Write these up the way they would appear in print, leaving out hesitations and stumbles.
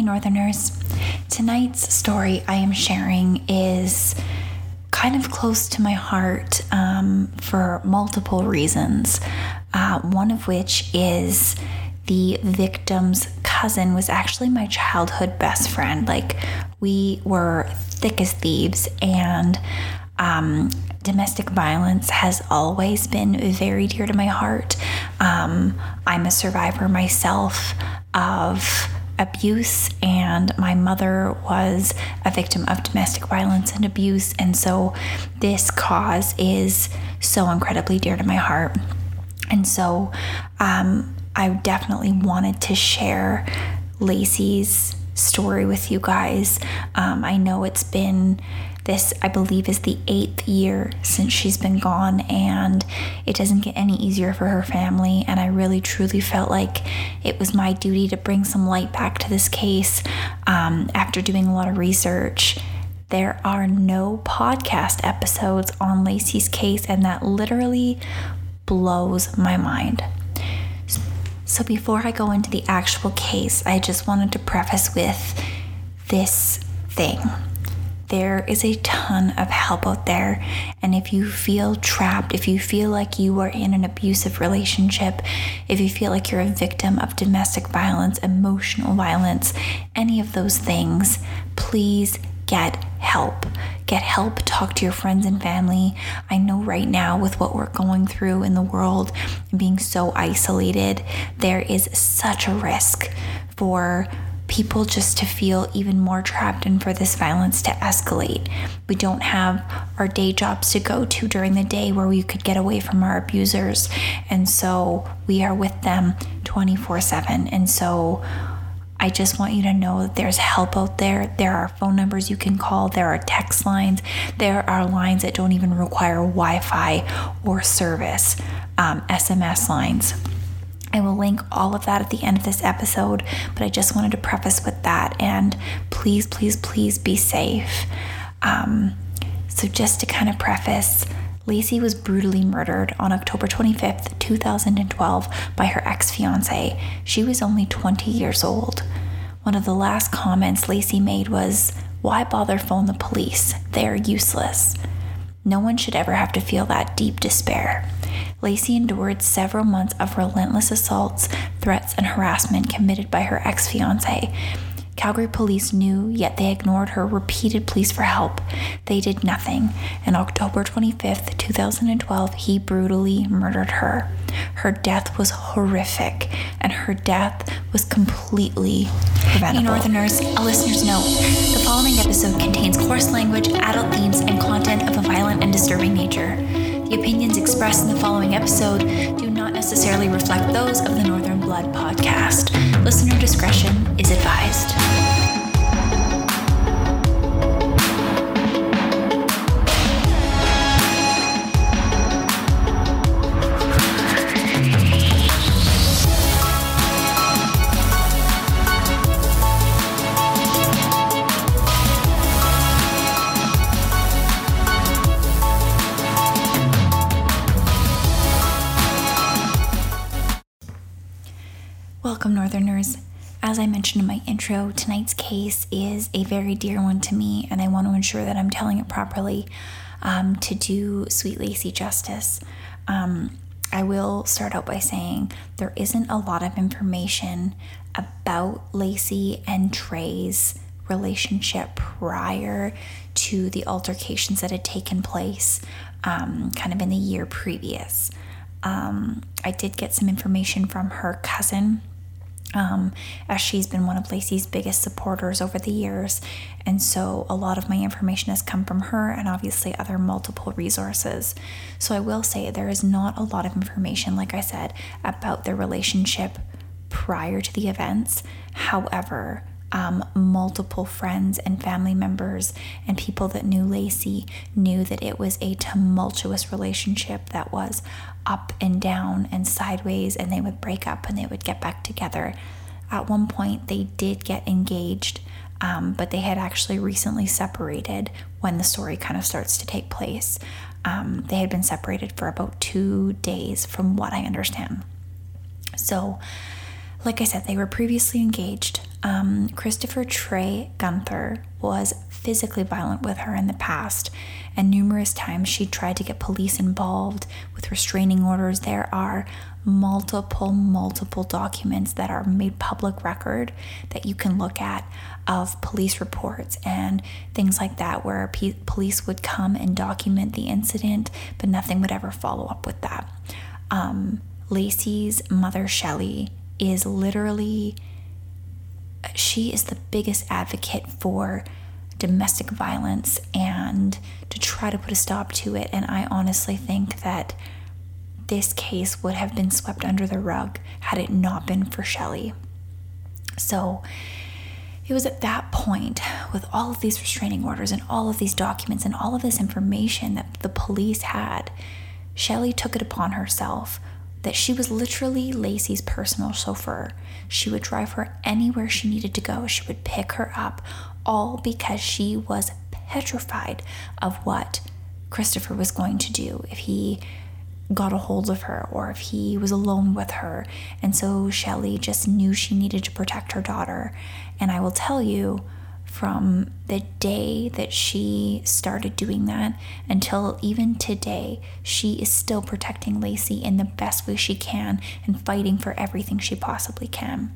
Hey Northerners, tonight's story I am sharing is kind of close to my heart for multiple reasons, one of which is the victim's cousin was actually my childhood best friend. Like, we were thick as thieves, and domestic violence has always been very dear to my heart. I'm a survivor myself of abuse, and my mother was a victim of domestic violence and abuse, and so this cause is so incredibly dear to my heart. And so I definitely wanted to share Lacey's story with you guys. I know it's been, this I believe is the 8th year since she's been gone, and it doesn't get any easier for her family, and I really truly felt like it was my duty to bring some light back to this case. After doing a lot of research, there are no podcast episodes on Lacey's case, and that literally blows my mind. So before I go into the actual case, I just wanted to preface with this thing. There is a ton of help out there, and if you feel trapped, if you feel like you are in an abusive relationship, if you feel like you're a victim of domestic violence, emotional violence, any of those things, please get help. Get help, talk to your friends and family. I know right now with what we're going through in the world and being so isolated, there is such a risk for people just to feel even more trapped and for this violence to escalate. We don't have our day jobs to go to during the day where we could get away from our abusers, and so we are with them 24/7. And so I just want you to know that there's help out there. There are phone numbers you can call. There are text lines. There are lines that don't even require Wi-Fi or service, SMS lines. I will link all of that at the end of this episode, but I just wanted to preface with that. And please, please, please be safe. So just to kind of preface, Lacey was brutally murdered on October 25th, 2012 by her ex-fiancé. She was only 20 years old. One of the last comments Lacey made was, "Why bother phone the police? They're useless." No one should ever have to feel that deep despair. Lacey endured several months of relentless assaults, threats, and harassment committed by her ex-fiancé. Calgary police knew, yet they ignored her repeated pleas for help. They did nothing, and October 25th, 2012, he brutally murdered her. Her death was horrific, and her death was completely preventable. Hey Northerners, a listener's note. The following episode contains coarse language, adult themes, and content of a violent and disturbing nature. The opinions expressed in the following episode do not necessarily reflect those of the Northern Blood podcast. Listener discretion is advised. Welcome, Northerners. As I mentioned in my intro, tonight's case is a very dear one to me, and I want to ensure that I'm telling it properly to do Sweet Lacey justice. I will start out by saying there isn't a lot of information about Lacey and Trey's relationship prior to the altercations that had taken place kind of in the year previous. I did get some information from her cousin, as she's been one of Lacey's biggest supporters over the years, and so a lot of my information has come from her and obviously other multiple resources. So I will say there is not a lot of information, like I said, about their relationship prior to the events. However, multiple friends and family members and people that knew Lacey knew that it was a tumultuous relationship that was up and down and sideways, and they would break up and they would get back together. At one point they did get engaged, but they had actually recently separated when the story kind of starts to take place. They had been separated for about 2 days from what I understand. So like I said, they were previously engaged. Kristopher Trey Guenther was physically violent with her in the past, and numerous times she tried to get police involved with restraining orders. There are multiple documents that are made public record that you can look at of police reports and things like that, where police would come and document the incident, but nothing would ever follow up with that. Lacey's mother, Shelley, is literally, she is the biggest advocate for domestic violence and to try to put a stop to it. And I honestly think that this case would have been swept under the rug had it not been for Shelley. So it was at that point, with all of these restraining orders and all of these documents and all of this information that the police had, Shelley took it upon herself that she was literally Lacey's personal chauffeur. She would drive her anywhere she needed to go. She would pick her up, all because she was petrified of what Kristopher was going to do if he got a hold of her or if he was alone with her. And so Shelley just knew she needed to protect her daughter. And I will tell you, from the day that she started doing that until even today, she is still protecting Lacey in the best way she can and fighting for everything she possibly can.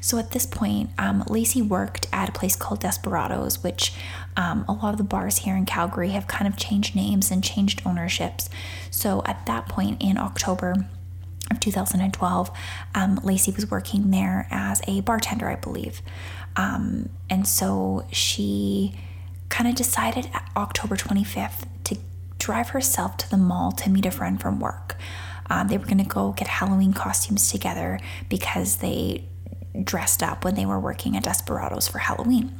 So at this point, Lacey worked at a place called Desperados, which a lot of the bars here in Calgary have kind of changed names and changed ownerships. So at that point in October of 2012, Lacey was working there as a bartender, I believe. And so she kind of decided October 25th to drive herself to the mall to meet a friend from work. They were going to go get Halloween costumes together because they dressed up when they were working at Desperados for Halloween.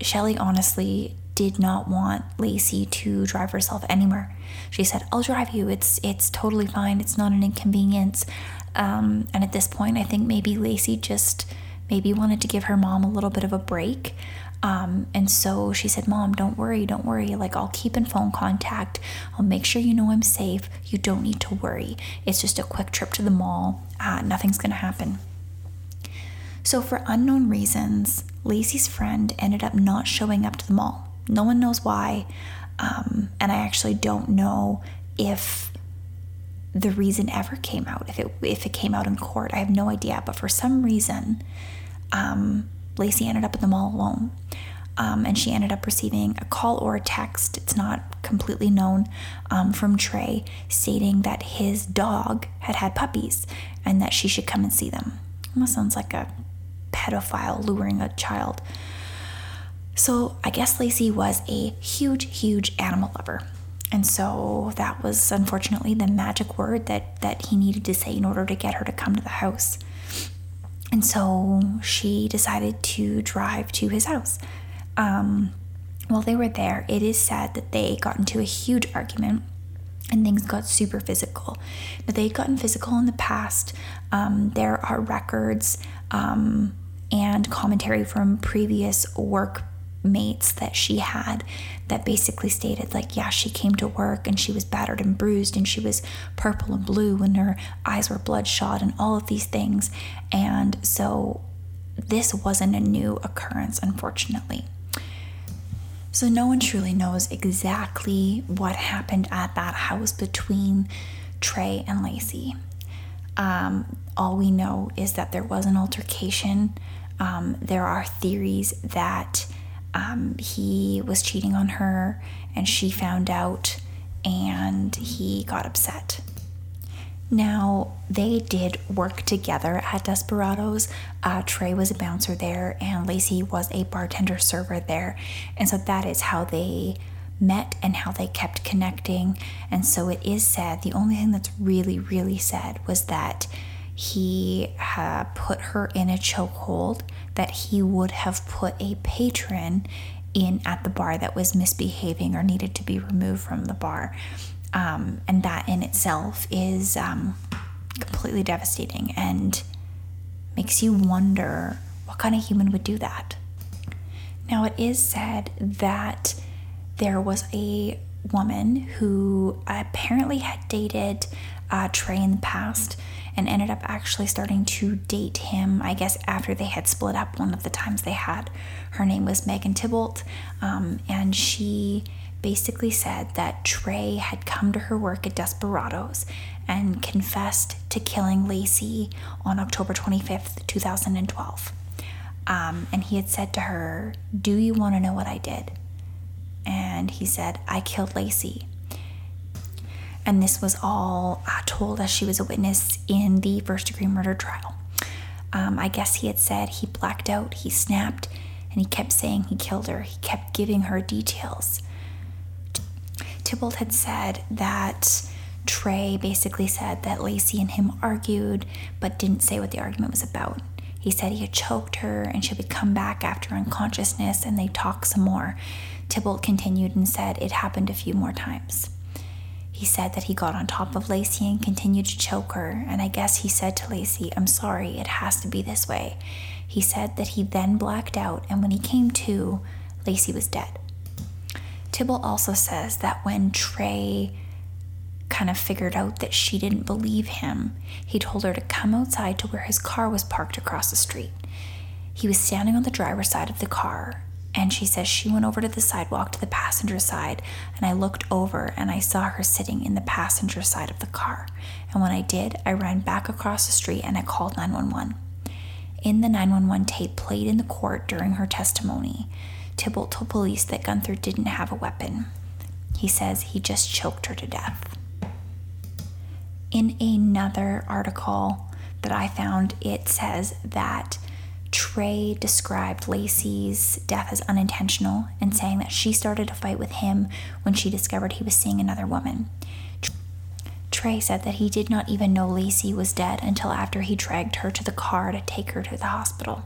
Shelley honestly did not want Lacey to drive herself anywhere. She said, "I'll drive you. It's totally fine. It's not an inconvenience." And at this point, I think maybe Lacey just wanted to give her mom a little bit of a break. And so she said, "Mom, don't worry. Like, I'll keep in phone contact. I'll make sure you know I'm safe. You don't need to worry. It's just a quick trip to the mall. Nothing's going to happen." So for unknown reasons, Lacey's friend ended up not showing up to the mall. No one knows why. And I actually don't know if the reason ever came out, if it came out in court. I have no idea. But for some reason, Lacey ended up at the mall alone. And she ended up receiving a call or a text, it's not completely known, from Trey, stating that his dog had puppies and that she should come and see them. Almost sounds like a pedophile luring a child. So I guess Lacey was a huge animal lover. And so that was unfortunately the magic word that he needed to say in order to get her to come to the house. And so she decided to drive to his house. While they were there, it is said that they got into a huge argument and things got super physical. But they'd gotten physical in the past. There are records and commentary from previous workmates that she had that basically stated, like, yeah, she came to work and she was battered and bruised and she was purple and blue and her eyes were bloodshot and all of these things. And so this wasn't a new occurrence, unfortunately. So no one truly knows exactly what happened at that house between Trey and Lacey. All we know is that there was an altercation. There are theories that he was cheating on her and she found out and he got upset. Now, they did work together at Desperados. Trey was a bouncer there and Lacey was a bartender server there. And so that is how they met and how they kept connecting. And so it is said, the only thing that's really said was that he put her in a chokehold, that he would have put a patron in at the bar that was misbehaving or needed to be removed from the bar. And that in itself is completely devastating and makes you wonder what kind of human would do that. Now, it is said that there was a woman who apparently had dated Trey in the past, and ended up actually starting to date him, I guess, after they had split up one of the times they had. Her name was Megan Tybalt, and she basically said that Trey had come to her work at Desperados and confessed to killing Lacey on October 25th, 2012. And he had said to her, "Do you want to know what I did?" And he said, "I killed Lacey." And this was all told as she was a witness in the first-degree murder trial. I guess he had said he blacked out, he snapped, and he kept saying he killed her. He kept giving her details. Tybalt had said that Trey basically said that Lacey and him argued, but didn't say what the argument was about. He said he had choked her, and she would come back after unconsciousness, and they talked some more. Tybalt continued and said it happened a few more times. He said that he got on top of Lacey and continued to choke her, and I guess he said to Lacey, "I'm sorry, it has to be this way." He said that he then blacked out, and when he came to, Lacey was dead. Tybalt also says that when Trey kind of figured out that she didn't believe him, he told her to come outside to where his car was parked across the street. He was standing on the driver's side of the car, and she says she went over to the sidewalk to the passenger side, and I looked over and I saw her sitting in the passenger side of the car. And when I did, I ran back across the street and I called 911. In the 911 tape played in the court during her testimony, Tybalt told police that Guenther didn't have a weapon. He says he just choked her to death. In another article that I found, it says that Trey described Lacey's death as unintentional and saying that she started a fight with him when she discovered he was seeing another woman. Trey said that he did not even know Lacey was dead until after he dragged her to the car to take her to the hospital.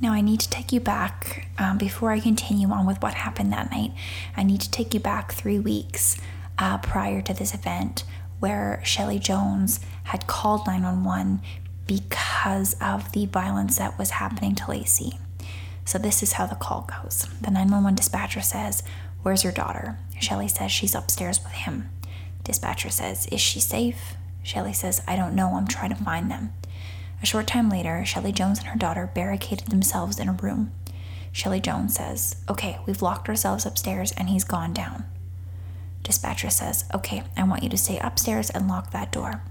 Now I need to take you back, before I continue on with what happened that night, I need to take you back 3 weeks prior to this event, where Shelley Jones had called 911 because of the violence that was happening to Lacey. So this is how the call goes. The 911 dispatcher says, "Where's your daughter?" Shelley says, "She's upstairs with him." Dispatcher says, "Is she safe?" Shelley says, "I don't know, I'm trying to find them." A short time later, Shelley Jones and her daughter barricaded themselves in a room. Shelley Jones says, "Okay, we've locked ourselves upstairs and he's gone down." Dispatcher says, "Okay, I want you to stay upstairs and lock that door."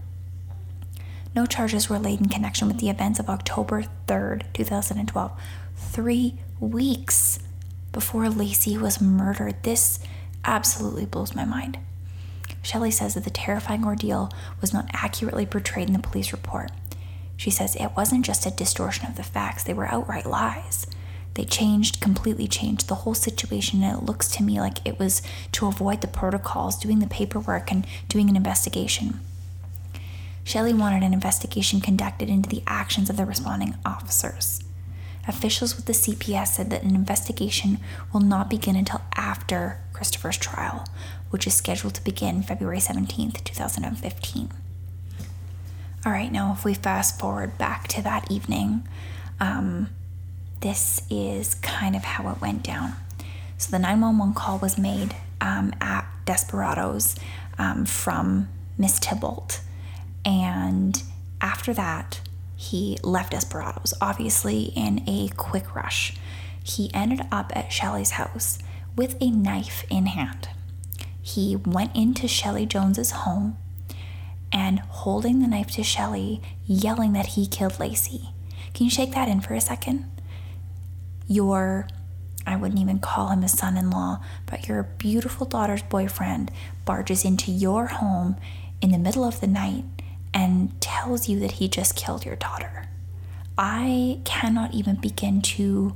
No charges were laid in connection with the events of October 3rd, 2012, 3 weeks before Lacey was murdered. This absolutely blows my mind. Shelley says that the terrifying ordeal was not accurately portrayed in the police report. She says it wasn't just a distortion of the facts, they were outright lies. They completely changed the whole situation, and it looks to me like it was to avoid the protocols, doing the paperwork, and doing an investigation. Shelley wanted an investigation conducted into the actions of the responding officers. Officials with the CPS said that an investigation will not begin until after Kristopher's trial, which is scheduled to begin February 17th, 2015. All right, now if we fast forward back to that evening, this is kind of how it went down. So the 911 call was made at Desperados from Miss Tybalt. And after that, he left Desperados, obviously in a quick rush. He ended up at Shelley's house with a knife in hand. He went into Shelley Jones's home and holding the knife to Shelley, yelling that he killed Lacey. Can you shake that in for a second? I wouldn't even call him a son-in-law, but your beautiful daughter's boyfriend barges into your home in the middle of the night and tells you that he just killed your daughter. I cannot even begin to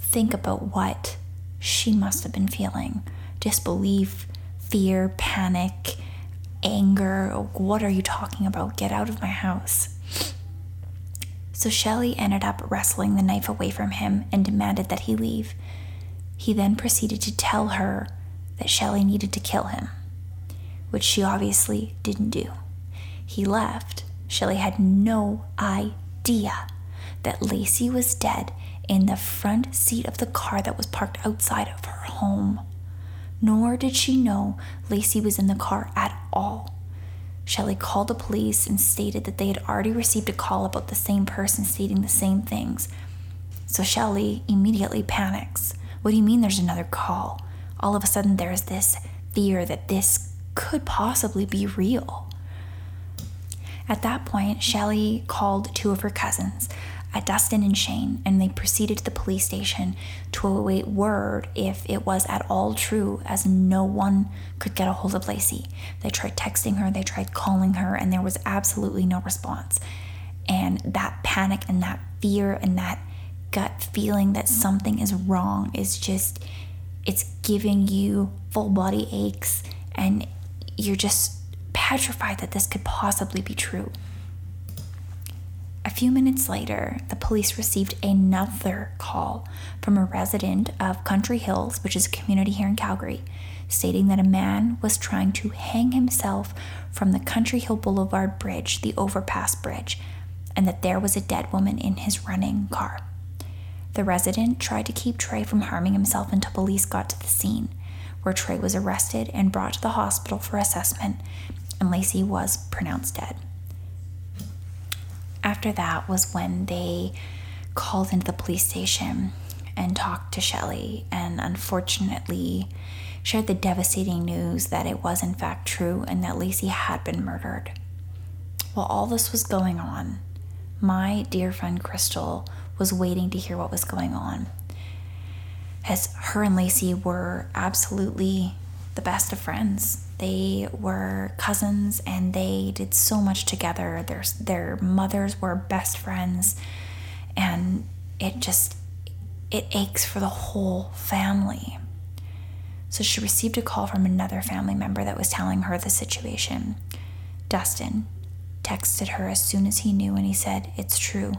think about what she must have been feeling. Disbelief, fear, panic, anger. What are you talking about? Get out of my house. So Shelley ended up wrestling the knife away from him and demanded that he leave. He then proceeded to tell her that Shelley needed to kill him, which she obviously didn't do. He left. Shelley had no idea that Lacey was dead in the front seat of the car that was parked outside of her home. Nor did she know Lacey was in the car at all. Shelley called the police and stated that they had already received a call about the same person stating the same things. So Shelley immediately panics. What do you mean there's another call? All of a sudden there's this fear that this could possibly be real. At that point, Shelley called two of her cousins, Dustin and Shane, and they proceeded to the police station to await word if it was at all true, as no one could get a hold of Lacey. They tried texting her, they tried calling her, and there was absolutely no response. And that panic and that fear and that gut feeling that something is wrong is just, it's giving you full body aches, and you're just petrified that this could possibly be true. A few minutes later, the police received another call from a resident of Country Hills, which is a community here in Calgary, stating that a man was trying to hang himself from the Country Hill Boulevard Bridge, the overpass bridge, and that there was a dead woman in his running car. The resident tried to keep Trey from harming himself until police got to the scene, where Trey was arrested and brought to the hospital for assessment, and Lacey was pronounced dead. After that was when they called into the police station and talked to Shelley, and unfortunately shared the devastating news that it was in fact true and that Lacey had been murdered. While all this was going on, my dear friend Crystal was waiting to hear what was going on, as her and Lacey were absolutely the best of friends. They were cousins and they did so much together. Their mothers were best friends, and it aches for the whole family. So she received a call from another family member that was telling her the situation. Dustin texted her as soon as he knew, and he said, "It's true.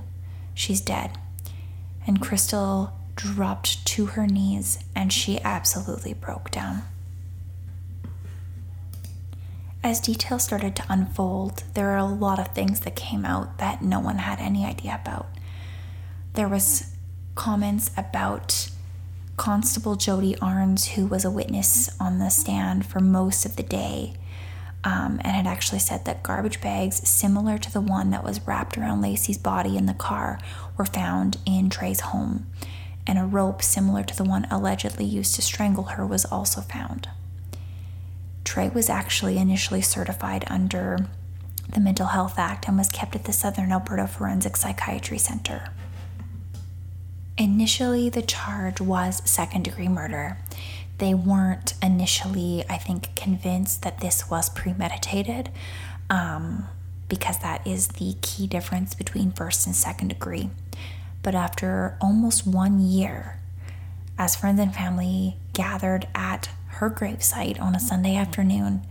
She's dead." And Crystal dropped to her knees and she absolutely broke down. As details started to unfold, there are a lot of things that came out that no one had any idea about. There was comments about Constable Jody Arns, who was a witness on the stand for most of the day, and had actually said that garbage bags similar to the one that was wrapped around Lacey's body in the car were found in Trey's home, and a rope similar to the one allegedly used to strangle her was also found. Trey was actually initially certified under the Mental Health Act and was kept at the Southern Alberta Forensic Psychiatry Center. Initially, the charge was second-degree murder. They weren't initially, I think, convinced that this was premeditated, because that is the key difference between first and second degree. But after almost 1 year, as friends and family gathered at her gravesite on a Sunday afternoon,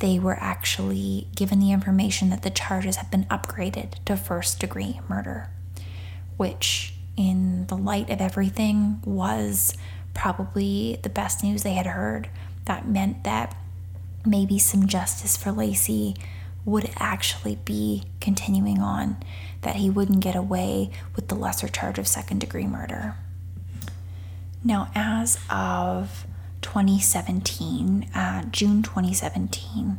they were actually given the information that the charges had been upgraded to first-degree murder, which, in the light of everything, was probably the best news they had heard. That meant that maybe some justice for Lacey would actually be continuing on, that he wouldn't get away with the lesser charge of second-degree murder. Now, as of 2017, June 2017,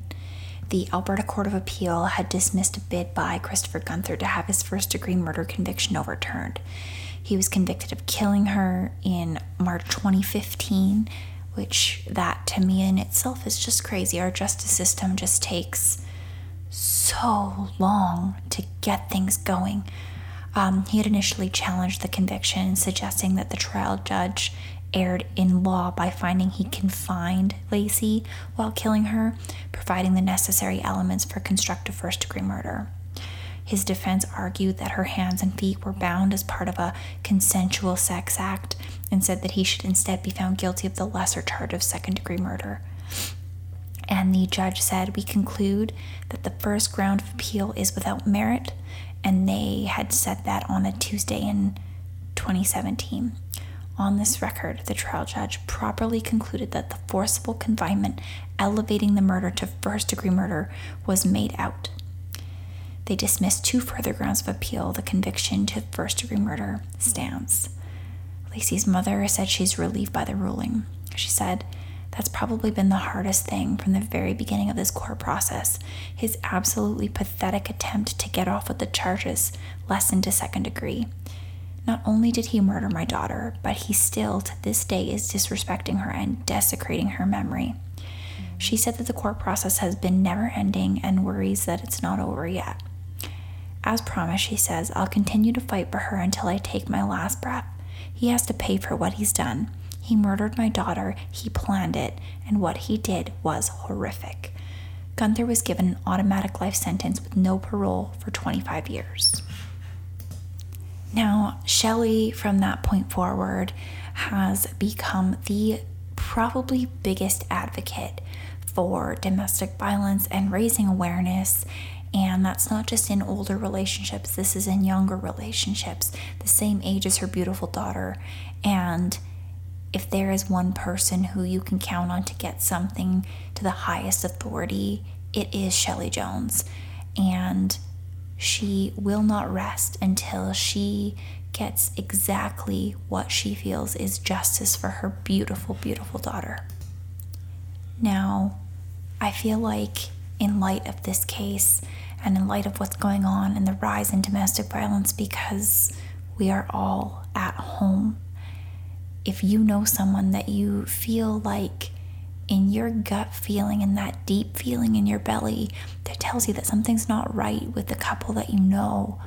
the Alberta Court of Appeal had dismissed a bid by Kristopher Guenther to have his first-degree murder conviction overturned. He was convicted of killing her in March 2015, which, that to me in itself is just crazy. Our justice system just takes so long to get things going. He had initially challenged the conviction, suggesting that the trial judge erred in law by finding he confined Lacey while killing her, providing the necessary elements for constructive first-degree murder. His defense argued that her hands and feet were bound as part of a consensual sex act, and said that he should instead be found guilty of the lesser charge of second-degree murder. And the judge said, "We conclude that the first ground of appeal is without merit," and they had said that on a Tuesday in 2017. On this record, the trial judge properly concluded that the forcible confinement elevating the murder to first-degree murder was made out. They dismissed two further grounds of appeal. The conviction to first-degree murder stands. Lacey's mother said she's relieved by the ruling. She said That's probably been the hardest thing from the very beginning of this court process. His absolutely pathetic attempt to get off with the charges lessened to second degree. Not only did he murder my daughter, but he still, to this day, is disrespecting her and desecrating her memory. She said that the court process has been never-ending and worries that it's not over yet. As promised, she says, I'll continue to fight for her until I take my last breath. He has to pay for what he's done. He murdered my daughter, he planned it, and what he did was horrific. Guenther was given an automatic life sentence with no parole for 25 years. Now, Shelley, from that point forward, has become the probably biggest advocate for domestic violence and raising awareness. And that's not just in older relationships, this is in younger relationships, the same age as her beautiful daughter. And if there is one person who you can count on to get something to the highest authority, it is Shelley Jones. And she will not rest until she gets exactly what she feels is justice for her beautiful, beautiful daughter. Now, I feel like in light of this case and in light of what's going on and the rise in domestic violence, because we are all at home, if you know someone that you feel like in your gut feeling and that deep feeling in your belly that tells you that something's not right with the couple that you know,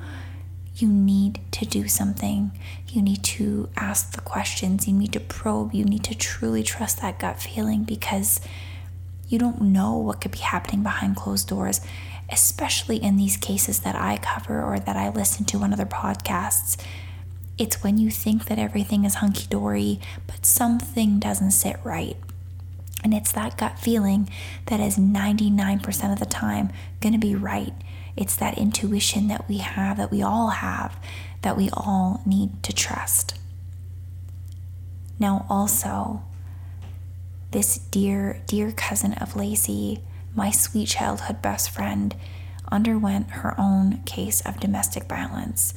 you need to do something. You need to ask the questions. You need to probe. You need to truly trust that gut feeling, because you don't know what could be happening behind closed doors, especially in these cases that I cover or that I listen to on other podcasts. It's when you think that everything is hunky-dory, but something doesn't sit right. And it's that gut feeling that is 99% of the time going to be right. It's that intuition that we have, that we all have, that we all need to trust. Now also, this dear, dear cousin of Lacey, my sweet childhood best friend, underwent her own case of domestic violence.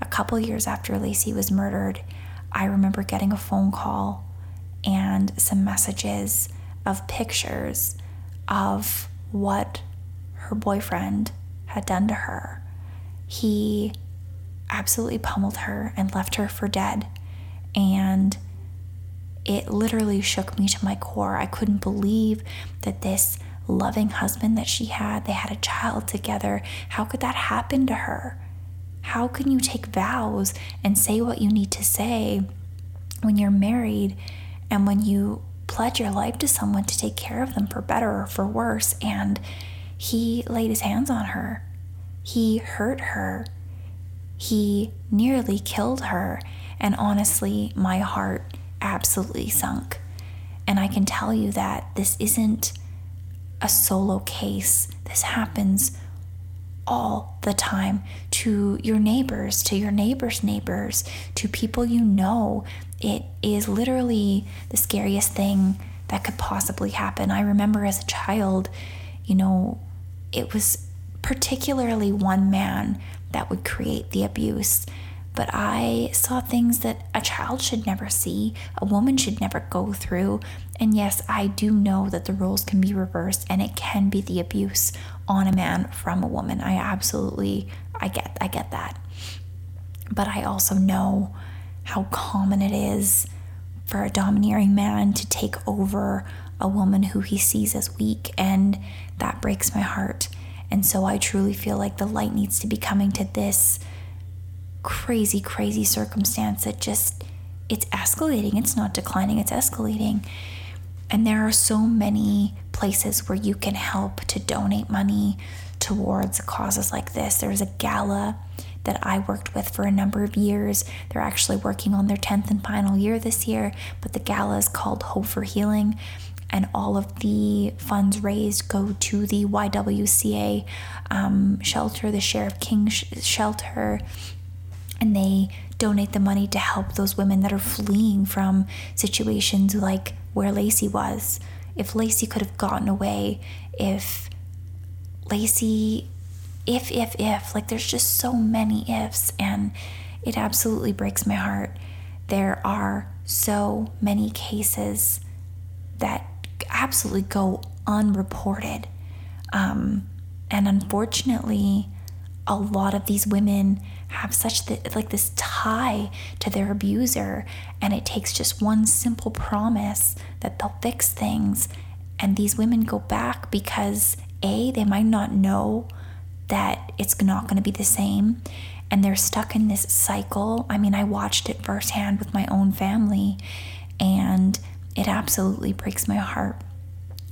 A couple years after Lacey was murdered, I remember getting a phone call and some messages of pictures of what her boyfriend had done to her. He absolutely pummeled her and left her for dead, and it literally shook me to my core. I couldn't believe that this loving husband that she had, they had a child together, how could that happen to her? How can you take vows and say what you need to say when you're married and when you pledge your life to someone to take care of them for better or for worse? And he laid his hands on her. He hurt her. He nearly killed her. And honestly, my heart absolutely sunk. And I can tell you that this isn't a solo case. This happens all the time to your neighbors, to your neighbors' neighbors, to people you know. It is literally the scariest thing that could possibly happen. I remember as a child, you know, it was particularly one man that would create the abuse. But I saw things that a child should never see, a woman should never go through. And yes, I do know that the roles can be reversed and it can be the abuse on a man from a woman. I absolutely, I get that. But I also know how common it is for a domineering man to take over a woman who he sees as weak, and that breaks my heart. And so I truly feel like the light needs to be coming to this crazy, crazy circumstance that just, it's escalating. It's not declining, it's escalating. And there are so many places where you can help to donate money towards causes like this. There's a gala that I worked with for a number of years. They're actually working on their 10th and final year this year, but the gala is called Hope for Healing, and all of the funds raised go to the YWCA shelter, the Sheriff King shelter, and they donate the money to help those women that are fleeing from situations like where Lacey was. If Lacey could have gotten away, if Lacey, if, like there's just so many ifs, and it absolutely breaks my heart. There are so many cases that absolutely go unreported. And unfortunately, a lot of these women have such this tie to their abuser, and it takes just one simple promise that they'll fix things, and these women go back because A, they might not know that it's not going to be the same, and they're stuck in this cycle. I mean, I watched it firsthand with my own family, and it absolutely breaks my heart.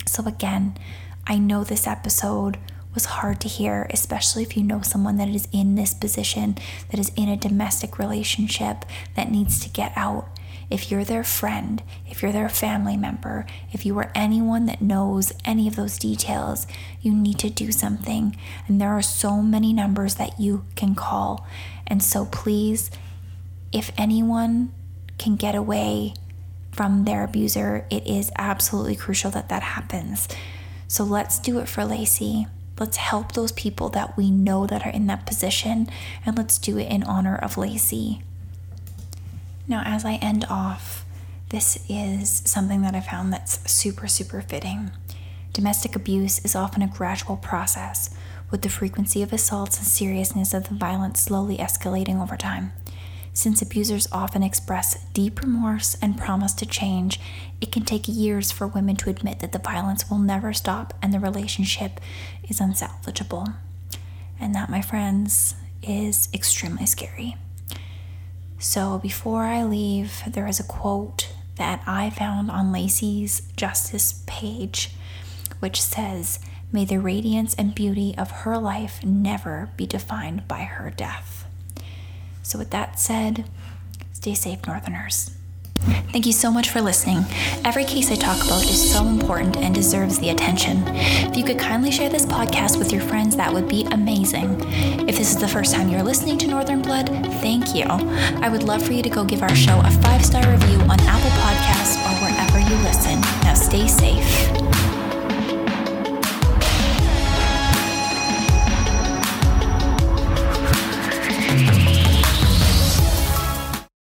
So again, I know this episode was hard to hear, especially if you know someone that is in this position, that is in a domestic relationship, that needs to get out. If you're their friend, if you're their family member, if you are anyone that knows any of those details, you need to do something. And there are so many numbers that you can call. And so please, if anyone can get away from their abuser, it is absolutely crucial that that happens. So let's do it for Lacey. Let's help those people that we know that are in that position, and let's do it in honor of Lacey. Now, as I end off, this is something that I found that's super, super fitting. Domestic abuse is often a gradual process, with the frequency of assaults and seriousness of the violence slowly escalating over time. Since abusers often express deep remorse and promise to change, it can take years for women to admit that the violence will never stop and the relationship is unsalvageable. And that, my friends, is extremely scary. So before I leave, there is a quote that I found on Lacey's Justice page, which says, "May the radiance and beauty of her life never be defined by her death." So with that said, stay safe, Northerners. Thank you so much for listening. Every case I talk about is so important and deserves the attention. If you could kindly share this podcast with your friends, that would be amazing. If this is the first time you're listening to Northern Blood, thank you. I would love for you to go give our show a 5-star review on Apple Podcasts